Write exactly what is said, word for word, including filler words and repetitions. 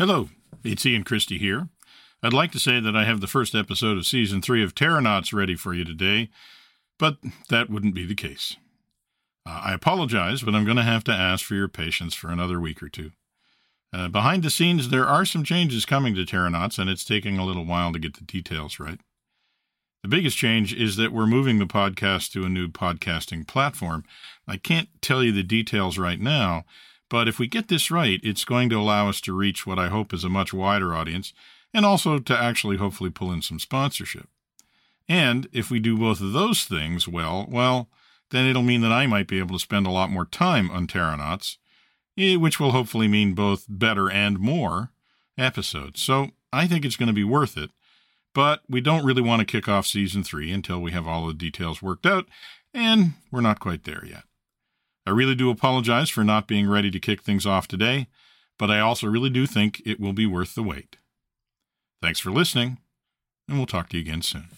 Hello, it's Ian Christie here. I'd like to say that I have the first episode of Season three of Terranauts ready for you today, but that wouldn't be the case. Uh, I apologize, but I'm going to have to ask for your patience for another week or two. Uh, behind the scenes, there are some changes coming to Terranauts, and it's taking a little while to get the details right. The biggest change is that we're moving the podcast to a new podcasting platform. I can't tell you the details right now, but if we get this right, it's going to allow us to reach what I hope is a much wider audience, and also to actually hopefully pull in some sponsorship. And if we do both of those things well, well, then it'll mean that I might be able to spend a lot more time on Terranauts, which will hopefully mean both better and more episodes. So I think it's going to be worth it, but we don't really want to kick off Season three until we have all the details worked out, and we're not quite there yet. I really do apologize for not being ready to kick things off today, but I also really do think it will be worth the wait. Thanks for listening, and we'll talk to you again soon.